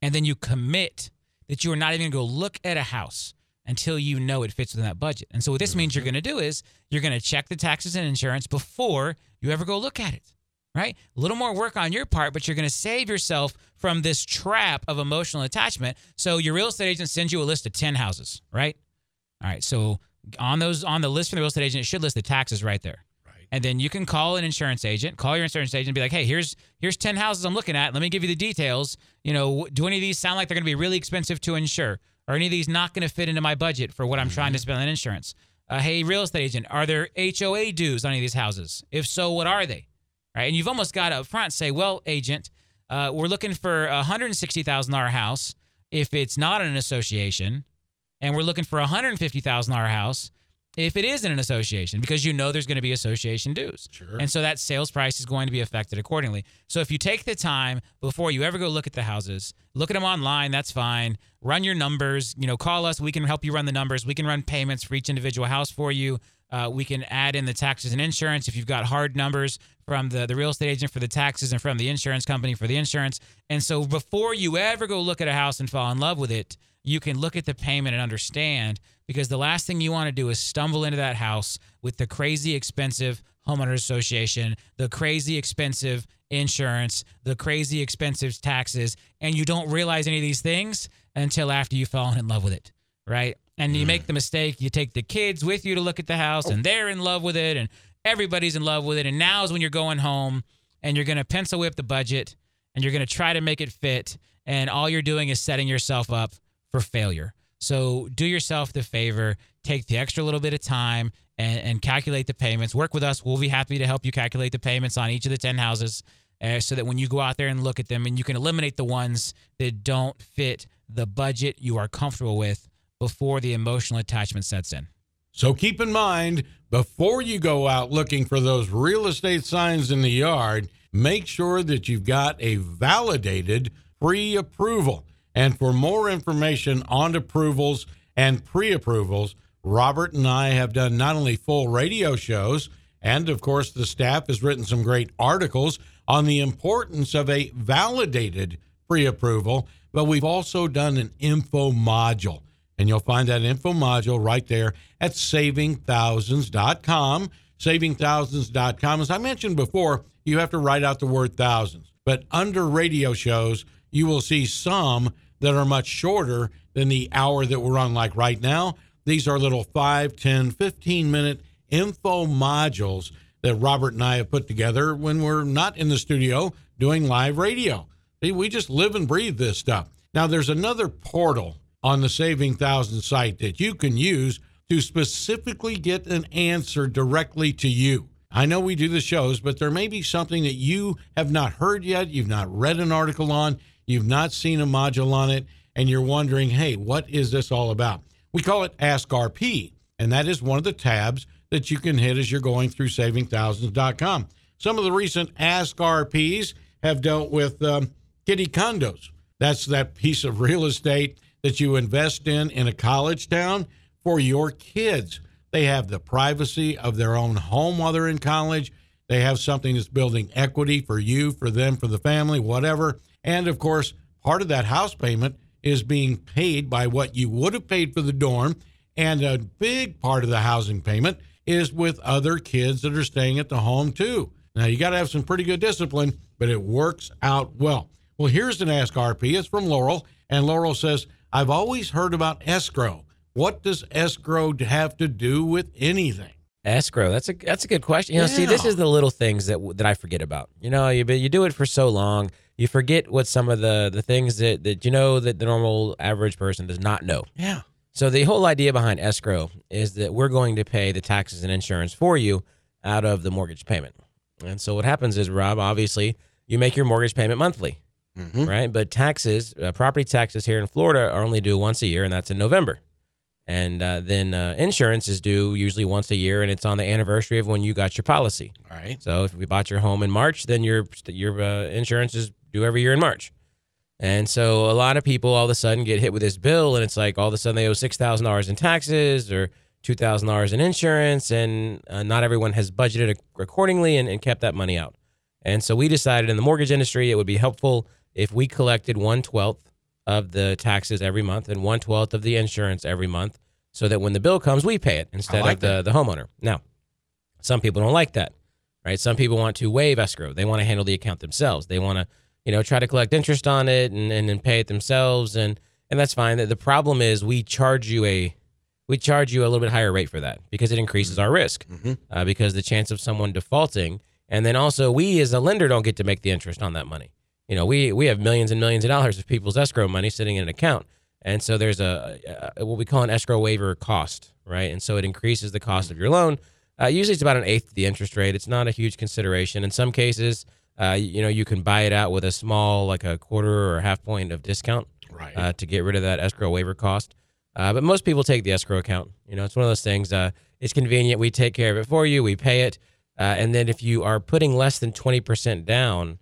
And then you commit that you are not even going to go look at a house until you know it fits within that budget. And so what this means you're going to do is you're going to check the taxes and insurance before you ever go look at it. Right? A little more work on your part, but you're going to save yourself from this trap of emotional attachment. So your real estate agent sends you a list of ten houses, right? All right. So on those, on the list from the real estate agent, it should list the taxes right there. Right. And then you can call an insurance agent, call your insurance agent and be like, hey, here's, here's ten houses I'm looking at. Let me give you the details. You know, do any of these sound like they're going to be really expensive to insure? Or any of these not going to fit into my budget for what I'm mm-hmm. trying to spend on insurance? Uh, hey, real estate agent, are there H O A dues on any of these houses? If so, what are they? Right? And you've almost got to up front say, well, agent, uh, we're looking for a one hundred sixty thousand dollars house if it's not an association, and we're looking for a one hundred fifty thousand dollars house if it is in an association, because you know there's going to be association dues. Sure. And so that sales price is going to be affected accordingly. So if you take the time before you ever go look at the houses, look at them online, that's fine. Run your numbers, you know, call us. We can help you run the numbers. We can run payments for each individual house for you. Uh, we can add in the taxes and insurance if you've got hard numbers from the, the real estate agent for the taxes and from the insurance company for the insurance. And so before you ever go look at a house and fall in love with it, you can look at the payment and understand, because the last thing you want to do is stumble into that house with the crazy expensive homeowners association, the crazy expensive insurance, the crazy expensive taxes, and you don't realize any of these things until after you've fallen in love with it, right? And you make the mistake, you take the kids with you to look at the house, and they're in love with it, and everybody's in love with it. And now is when you're going home, and you're going to pencil whip the budget, and you're going to try to make it fit, and all you're doing is setting yourself up for failure. So do yourself the favor, take the extra little bit of time, and, and calculate the payments. Work with us. We'll be happy to help you calculate the payments on each of the ten houses. uh, so that when you go out there and look at them, and you can eliminate the ones that don't fit the budget you are comfortable with before the emotional attachment sets in. So keep in mind, before you go out looking for those real estate signs in the yard, make sure that you've got a validated pre-approval. And for more information on approvals and pre-approvals, Robert and I have done not only full radio shows, and of course the staff has written some great articles on the importance of a validated pre-approval, but we've also done an info module. And you'll find that info module right there at saving thousands dot com. saving thousands dot com. As I mentioned before, you have to write out the word thousands. But under radio shows, you will see some that are much shorter than the hour that we're on, like right now. These are little five, ten, fifteen-minute info modules that Robert and I have put together when we're not in the studio doing live radio. See, we just live and breathe this stuff. Now, there's another portal on the Saving Thousands site that you can use to specifically get an answer directly to you. I know we do the shows, but there may be something that you have not heard yet, you've not read an article on, you've not seen a module on it, and you're wondering, hey, what is this all about? We call it Ask R P, and that is one of the tabs that you can hit as you're going through saving thousands dot com. Some of the recent Ask R Ps have dealt with um, kitty condos. That's that piece of real estate that you invest in in a college town for your kids. They have the privacy of their own home while they're in college. They have something that's building equity for you, for them, for the family, whatever. And, of course, part of that house payment is being paid by what you would have paid for the dorm, and a big part of the housing payment is with other kids that are staying at the home, too. Now, you got to have some pretty good discipline, but it works out well. Well, here's an Ask R P. It's from Laurel, and Laurel says, I've always heard about escrow. What does escrow have to do with anything? Escrow. That's a that's a good question. You know, yeah. See, this is the little things that that I forget about. You know, you you do it for so long, you forget what some of the, the things that, that you know that the normal average person does not know. Yeah. So the whole idea behind escrow is that we're going to pay the taxes and insurance for you out of the mortgage payment. And so what happens is, Rob, obviously, you make your mortgage payment monthly. Mm-hmm. Right, but taxes, uh, property taxes here in Florida are only due once a year, and that's in November. And uh, then uh, insurance is due usually once a year, and it's on the anniversary of when you got your policy. All right. So if we bought your home in March, then your your uh, insurance is due every year in March. And so a lot of people all of a sudden get hit with this bill, and it's like all of a sudden they owe six thousand dollars in taxes or two thousand dollars in insurance, and uh, not everyone has budgeted accordingly and, and kept that money out. And so we decided in the mortgage industry it would be helpful if we collected one twelfth of the taxes every month and one twelfth of the insurance every month, so that when the bill comes, we pay it instead like of the, the homeowner. Now, some people don't like that, right? Some people want to waive escrow. They want to handle the account themselves. They want to, you know, try to collect interest on it and and, and pay it themselves, and, and that's fine. The problem is we charge you a we charge you a little bit higher rate for that because it increases our risk, mm-hmm. uh, because the chance of someone defaulting, and then also we as a lender don't get to make the interest on that money. You know, we, we have millions and millions of dollars of people's escrow money sitting in an account. And so there's a, a what we call an escrow waiver cost, right? And so it increases the cost of your loan. Uh, usually it's about an eighth of the interest rate. It's not a huge consideration. In some cases, uh, you know, you can buy it out with a small, like a quarter or a half point of discount, right, uh, to get rid of that escrow waiver cost. Uh, but most people take the escrow account. You know, it's one of those things. Uh, it's convenient. We take care of it for you. We pay it. Uh, and then if you are putting less than twenty percent down,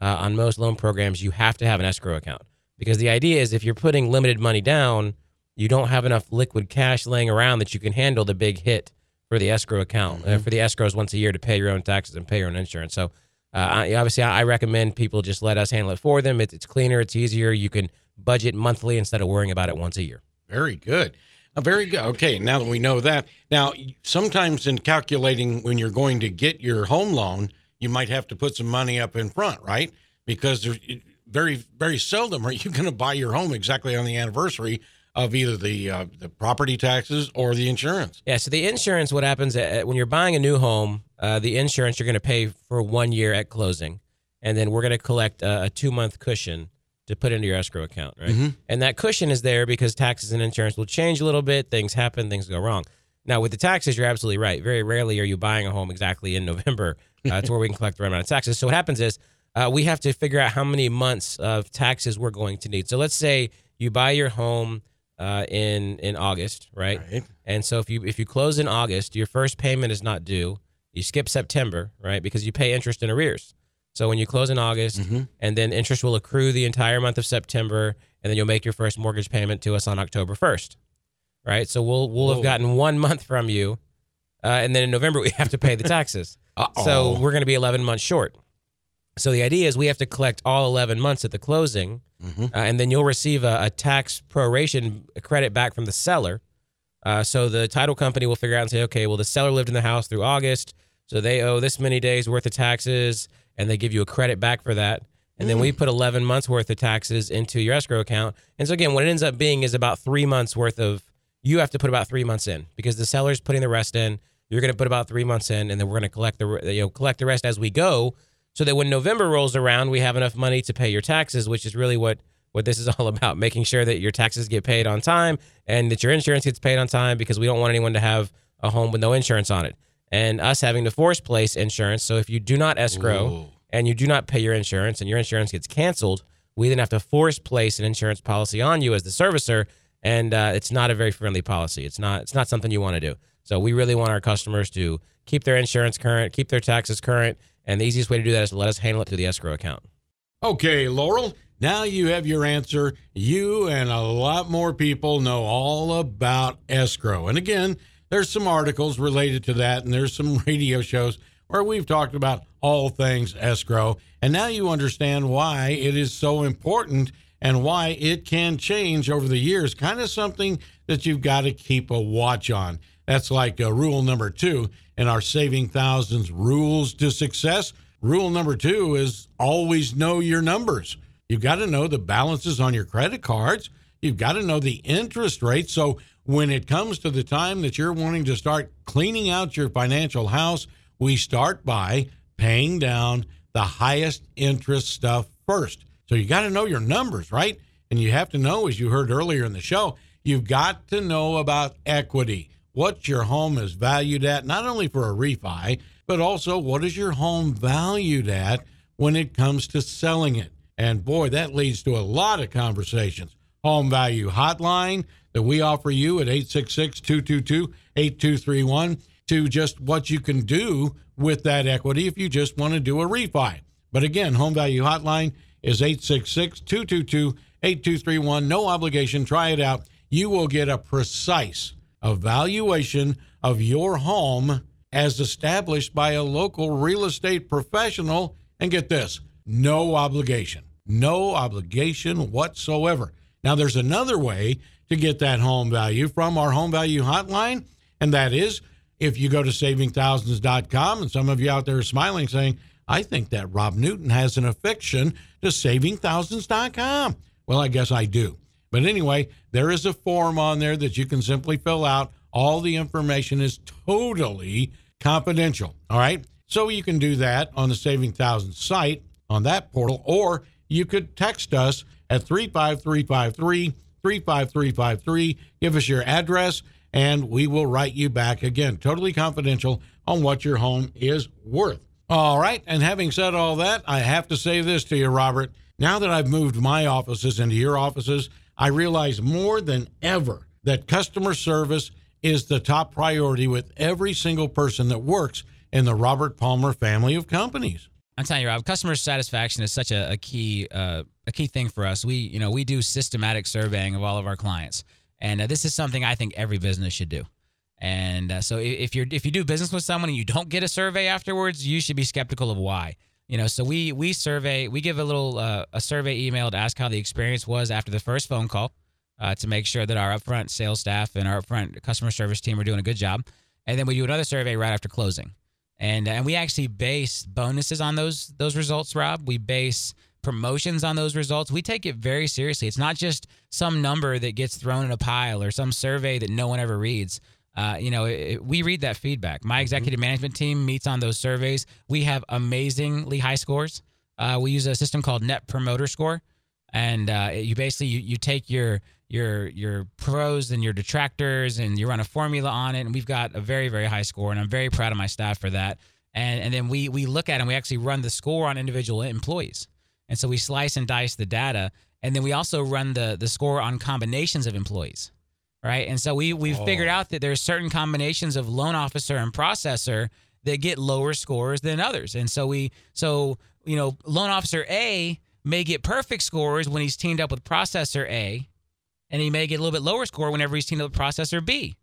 Uh, on most loan programs, you have to have an escrow account, because the idea is if you're putting limited money down, you don't have enough liquid cash laying around that you can handle the big hit for the escrow account, mm-hmm. uh, for the escrows once a year to pay your own taxes and pay your own insurance. So uh, I, obviously, I, I recommend people just let us handle it for them. It, it's cleaner. It's easier. You can budget monthly instead of worrying about it once a year. Very good. Uh, very good. Okay, now that we know that. Now, sometimes in calculating when you're going to get your home loan, you might have to put some money up in front, right? Because very, very seldom are you going to buy your home exactly on the anniversary of either the uh, the property taxes or the insurance. Yeah, so the insurance, what happens at, when you're buying a new home, uh, the insurance you're going to pay for one year at closing, and then we're going to collect a, a two-month cushion to put into your escrow account, right? Mm-hmm. And that cushion is there because taxes and insurance will change a little bit, things happen, things go wrong. Now, with the taxes, you're absolutely right. Very rarely are you buying a home exactly in November uh, to where we can collect the right amount of taxes. So what happens is uh, we have to figure out how many months of taxes we're going to need. So let's say you buy your home uh, in in August, right? right? And so if you if you close in August, your first payment is not due. You skip September, right? Because you pay interest in arrears. So when you close in August, mm-hmm. and then interest will accrue the entire month of September, and then you'll make your first mortgage payment to us on October first, right? So we'll we'll Whoa. have gotten one month from you, uh, and then in November we have to pay the taxes. Uh-oh. So we're going to be eleven months short. So the idea is we have to collect all eleven months at the closing, mm-hmm. uh, and then you'll receive a, a tax proration credit back from the seller. Uh, so the title company will figure out and say, okay, well, the seller lived in the house through August, so they owe this many days worth of taxes, and they give you a credit back for that. And then we put eleven months worth of taxes into your escrow account. And so again, what it ends up being is about three months worth of, you have to put about three months in because the seller's putting the rest in. You're going to put about three months in, and then we're going to collect the, you know, collect the rest as we go, so that when November rolls around, we have enough money to pay your taxes, which is really what, what this is all about, making sure that your taxes get paid on time and that your insurance gets paid on time, because we don't want anyone to have a home with no insurance on it. And us having to force place insurance. So if you do not escrow, Ooh. and you do not pay your insurance and your insurance gets canceled, we then have to force place an insurance policy on you as the servicer. And uh, it's not a very friendly policy. It's not it's not something you want to do. So we really want our customers to keep their insurance current, keep their taxes current. And the easiest way to do that is to let us handle it through the escrow account. Okay, Laurel, now you have your answer. You and a lot more people know all about escrow. And again, there's some articles related to that, and there's some radio shows where we've talked about all things escrow. And now you understand why it is so important and why it can change over the years. Kind of something that you've got to keep a watch on. That's like uh, rule number two in our Saving Thousands Rules to Success. Rule number two is always know your numbers. You've got to know the balances on your credit cards. You've got to know the interest rate. So when it comes to the time that you're wanting to start cleaning out your financial house, we start by paying down the highest interest stuff first. So you got to know your numbers, right? And you have to know, as you heard earlier in the show, you've got to know about equity, what your home is valued at, not only for a refi, but also what is your home valued at when it comes to selling it. And boy, that leads to a lot of conversations. Home Value Hotline that we offer you at eight six six, two two two, eight two three one to just what you can do with that equity if you just want to do a refi. But again, Home Value Hotline is eight six six, two two two, eight two three one. No obligation. Try it out. You will get a precise evaluation of your home as established by a local real estate professional. And get this, no obligation. No obligation whatsoever. Now, there's another way to get that home value from our Home Value Hotline, and that is if you go to saving thousands dot com, and some of you out there are smiling saying, I think that Rob Newton has an affection to saving thousands dot com. Well, I guess I do. But anyway, there is a form on there that you can simply fill out. All the information is totally confidential, all right? So you can do that on the Saving Thousands site on that portal, or you could text us at three five three five three, three five three five three. Give us your address, and we will write you back again. Totally confidential on what your home is worth. All right, and having said all that, I have to say this to you, Robert. Now that I've moved my offices into your offices, I realize more than ever that customer service is the top priority with every single person that works in the Robert Palmer family of companies. I'm telling you, Rob, customer satisfaction is such a, a key uh, a key thing for us. We, you know, we do systematic surveying of all of our clients, and uh, this is something I think every business should do. And uh, so, if you're if you do business with someone and you don't get a survey afterwards, you should be skeptical of why. You know, so we we survey, we give a little uh, a survey email to ask how the experience was after the first phone call, uh, to make sure that our upfront sales staff and our upfront customer service team are doing a good job, and then we do another survey right after closing. And and we actually base bonuses on those those results, Rob. We base promotions on those results. We take it very seriously. It's not just some number that gets thrown in a pile or some survey that no one ever reads. Uh, you know, it, we read that feedback. My executive management team meets on those surveys. We have amazingly high scores. Uh, we use a system called Net Promoter Score, and uh, you basically you, you take your your your pros and your detractors, and you run a formula on it, and we've got a very, very high score, and I'm very proud of my staff for that. And, and then we we look at and we actually run the score on individual employees. And so we slice and dice the data. And then we also run the the score on combinations of employees, right? And so we, we've oh. figured out that there are certain combinations of loan officer and processor that get lower scores than others. And so we so you know loan officer A may get perfect scores when he's teamed up with processor A, and he may get a little bit lower score whenever he's teamed up with processor B.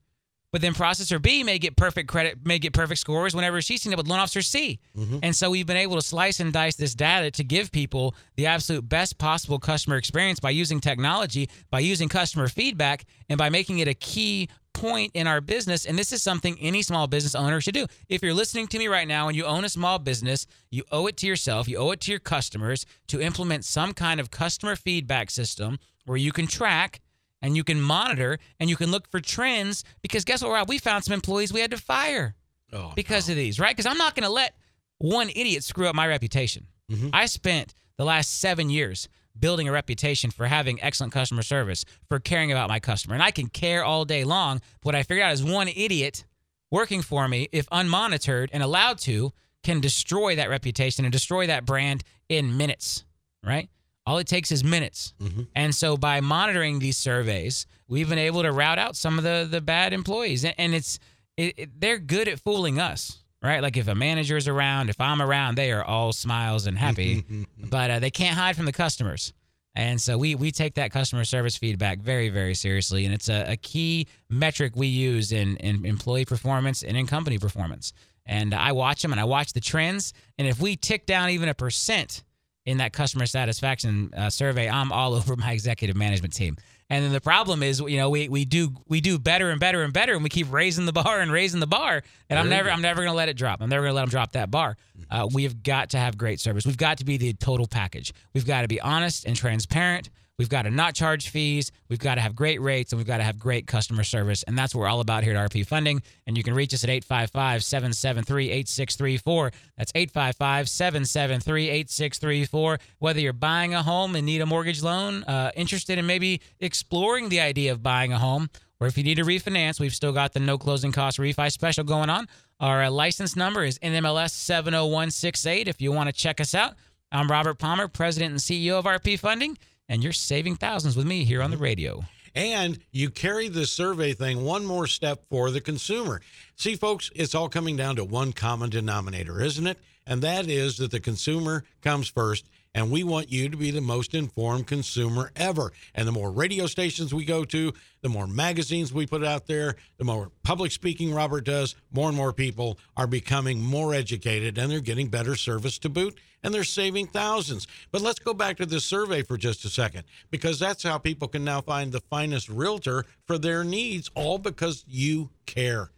But then processor B may get perfect credit, may get perfect scores whenever she's teamed up with loan officer C. Mm-hmm. And so we've been able to slice and dice this data to give people the absolute best possible customer experience by using technology, by using customer feedback, and by making it a key point in our business. And this is something any small business owner should do. If you're listening to me right now and you own a small business, you owe it to yourself, you owe it to your customers to implement some kind of customer feedback system where you can track and you can monitor, and you can look for trends, because guess what, Rob? We found some employees we had to fire oh, because no. of these, right? Because I'm not going to let one idiot screw up my reputation. Mm-hmm. I spent the last seven years building a reputation for having excellent customer service, for caring about my customer. And I can care all day long. But what I figured out is one idiot working for me, if unmonitored and allowed to, can destroy that reputation and destroy that brand in minutes, right? All it takes is minutes. Mm-hmm. And so by monitoring these surveys, we've been able to route out some of the the bad employees. And, and it's it, it, they're good at fooling us, right? Like if a manager's around, if I'm around, they are all smiles and happy. But uh, they can't hide from the customers. And so we we take that customer service feedback very, very seriously. And it's a, a key metric we use in, in employee performance and in company performance. And I watch them and I watch the trends. And if we tick down even a percent in that customer satisfaction uh, survey, I'm all over my executive management team. And then the problem is, you know, we we do we do better and better and better, and we keep raising the bar and raising the bar. And I'm never I'm never going to let it drop. I'm never going to let them drop that bar. Uh, we have got to have great service. We've got to be the total package. We've got to be honest and transparent. We've got to not charge fees. We've got to have great rates, and we've got to have great customer service. And that's what we're all about here at R P Funding. And you can reach us at eight five five, seven seven three, eight six three four. That's eight five five, seven seven three, eight six three four. Whether you're buying a home and need a mortgage loan, uh, interested in maybe exploring the idea of buying a home, or if you need to refinance, we've still got the no closing cost refi special going on. Our license number is N M L S seven oh one six eight if you want to check us out. I'm Robert Palmer, President and C E O of R P Funding. And you're saving thousands with me here on the radio. And you carry the survey thing one more step for the consumer. See, folks, it's all coming down to one common denominator, isn't it? And that is that the consumer comes first, and we want you to be the most informed consumer ever. And the more radio stations we go to, the more magazines we put out there, the more public speaking Robert does, more and more people are becoming more educated, and they're getting better service to boot, and they're saving thousands. But let's go back to this survey for just a second, because that's how people can now find the finest realtor for their needs, all because you care.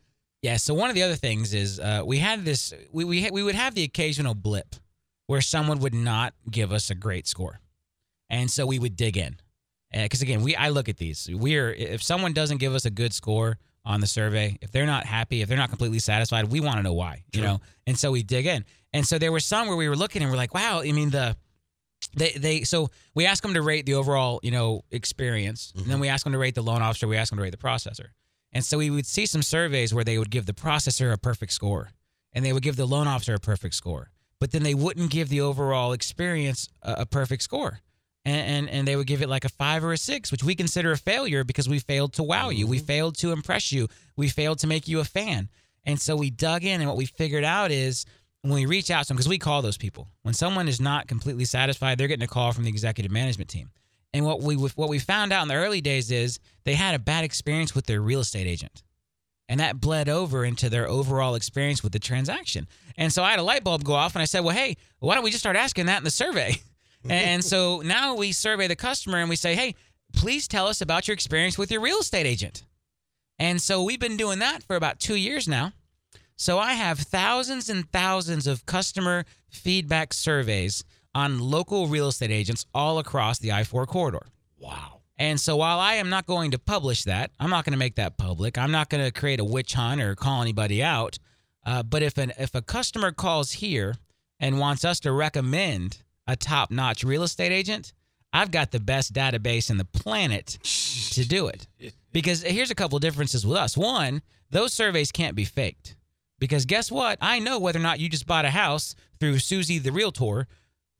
Yeah, so one of the other things is uh, we had this, we we, ha- we would have the occasional blip where someone would not give us a great score. And so we would dig in. Because, uh, again, we I look at these. We're If someone doesn't give us a good score on the survey, if they're not happy, if they're not completely satisfied, we want to know why, you True. know. And so we dig in. And so there were some where we were looking and we're like, wow, I mean, the they, they so we ask them to rate the overall, you know, experience. Mm-hmm. And then we ask them to rate the loan officer. We ask them to rate the processor. And so we would see some surveys where they would give the processor a perfect score. And they would give the loan officer a perfect score. But then they wouldn't give the overall experience a, a perfect score. And, and and they would give it like a five or a six, which we consider a failure because we failed to wow you. We failed to impress you. We failed to make you a fan. And so we dug in, and what we figured out is when we reach out to them, because we call those people. When someone is not completely satisfied, they're getting a call from the executive management team. And what we what we found out in the early days is they had a bad experience with their real estate agent. And that bled over into their overall experience with the transaction. And so I had a light bulb go off, and I said, well, hey, why don't we just start asking that in the survey? And so now we survey the customer, and we say, hey, please tell us about your experience with your real estate agent. And so we've been doing that for about two years now. So I have thousands and thousands of customer feedback surveys on local real estate agents all across the I four corridor. Wow. And so while I am not going to publish that, I'm not going to make that public. I'm not going to create a witch hunt or call anybody out. Uh, but if an if a customer calls here and wants us to recommend a top-notch real estate agent, I've got the best database in the planet to do it. Because here's a couple differences with us. One, those surveys can't be faked. Because guess what? I know whether or not you just bought a house through Susie the Realtor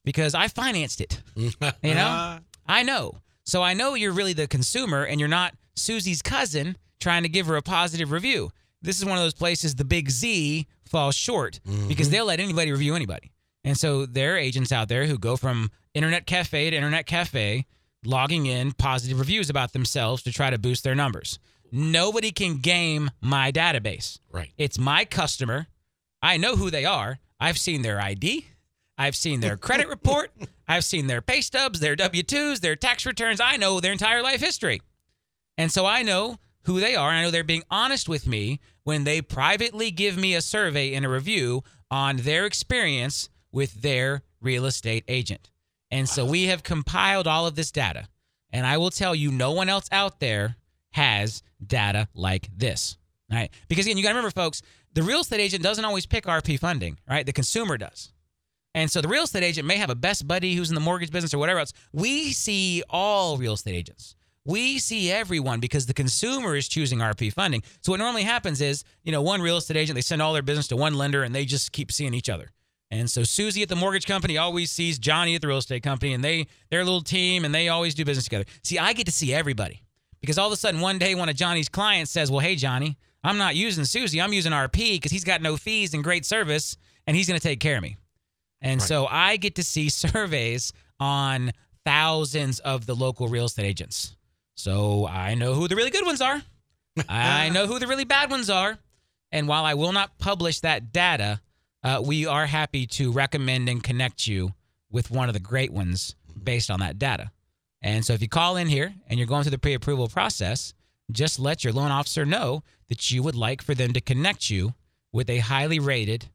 because I financed it. You know? I know. So I know you're really the consumer and you're not Susie's cousin trying to give her a positive review. This is one of those places the big Z falls short mm-hmm. because they'll let anybody review anybody. And so there are agents out there who go from internet cafe to internet cafe logging in positive reviews about themselves to try to boost their numbers. Nobody can game my database. Right. It's my customer. I know who they are. I've seen their I D. I've seen their credit report. I've seen their pay stubs, their W two's, their tax returns. I know their entire life history. And so I know who they are, and I know they're being honest with me when they privately give me a survey and a review on their experience with their real estate agent. And so we have compiled all of this data. And I will tell you, no one else out there has data like this. All right. Because again, you got to remember, folks, the real estate agent doesn't always pick R P funding, right? The consumer does. And so the real estate agent may have a best buddy who's in the mortgage business or whatever else. We see all real estate agents. We see everyone because the consumer is choosing R P funding. So what normally happens is, you know, one real estate agent, they send all their business to one lender and they just keep seeing each other. And so Susie at the mortgage company always sees Johnny at the real estate company and they, their little team, and they always do business together. See, I get to see everybody because all of a sudden one day one of Johnny's clients says, well, hey, Johnny, I'm not using Susie. I'm using R P because he's got no fees and great service and he's going to take care of me. And right. so I get to see surveys on thousands of the local real estate agents. So I know who the really good ones are. I know who the really bad ones are. And while I will not publish that data, uh, we are happy to recommend and connect you with one of the great ones based on that data. And so if you call in here and you're going through the pre-approval process, just let your loan officer know that you would like for them to connect you with a highly rated,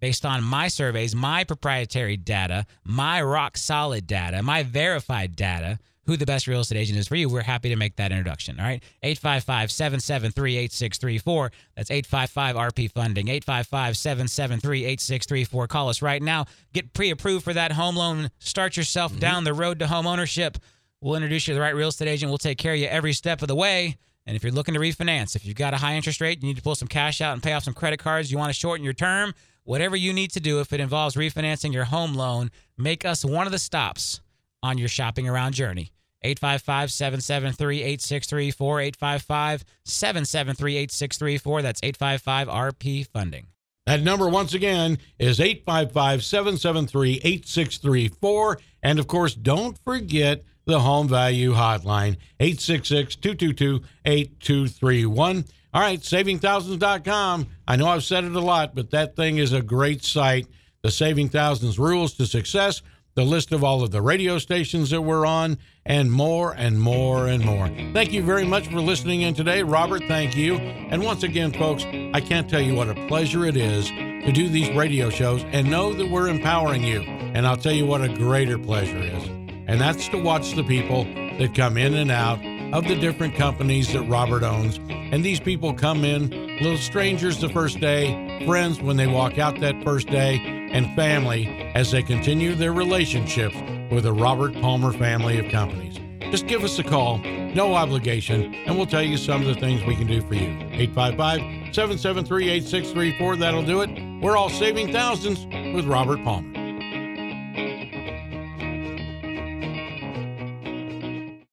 based on my surveys, my proprietary data, my rock solid data, my verified data, who the best real estate agent is for you. We're happy to make that introduction. All right. eight five five, seven seven three, eight six three four. That's eight five five R P funding. eight five five, seven seven three, eight six three four. Call us right now. Get pre-approved for that home loan. Start yourself mm-hmm. down the road to home ownership. We'll introduce you to the right real estate agent. We'll take care of you every step of the way. And if you're looking to refinance, if you've got a high interest rate, you need to pull some cash out and pay off some credit cards, you want to shorten your term, whatever you need to do, if it involves refinancing your home loan, make us one of the stops on your shopping around journey. eight five five, seven seven three, eight six three four, eight five five, seven seven three, eight six three four. That's eight five five R P funding. That number, once again, is eight five five, seven seven three, eight six three four. And, of course, don't forget the Home Value Hotline, eight six six, two two two, eight two three one. All right, saving thousands dot com. I know I've said it a lot, but that thing is a great site. The Saving Thousands Rules to Success, the list of all of the radio stations that we're on, and more and more and more. Thank you very much for listening in today. Robert, thank you. And once again, folks, I can't tell you what a pleasure it is to do these radio shows and know that we're empowering you. And I'll tell you what a greater pleasure is, and that's to watch the people that come in and out of the different companies that Robert owns. And these people come in, little strangers the first day, friends when they walk out that first day, and family as they continue their relationships with the Robert Palmer family of companies. Just give us a call, no obligation, and we'll tell you some of the things we can do for you. eight five five, seven seven three, eight six three four, that'll do it. We're all Saving Thousands with Robert Palmer.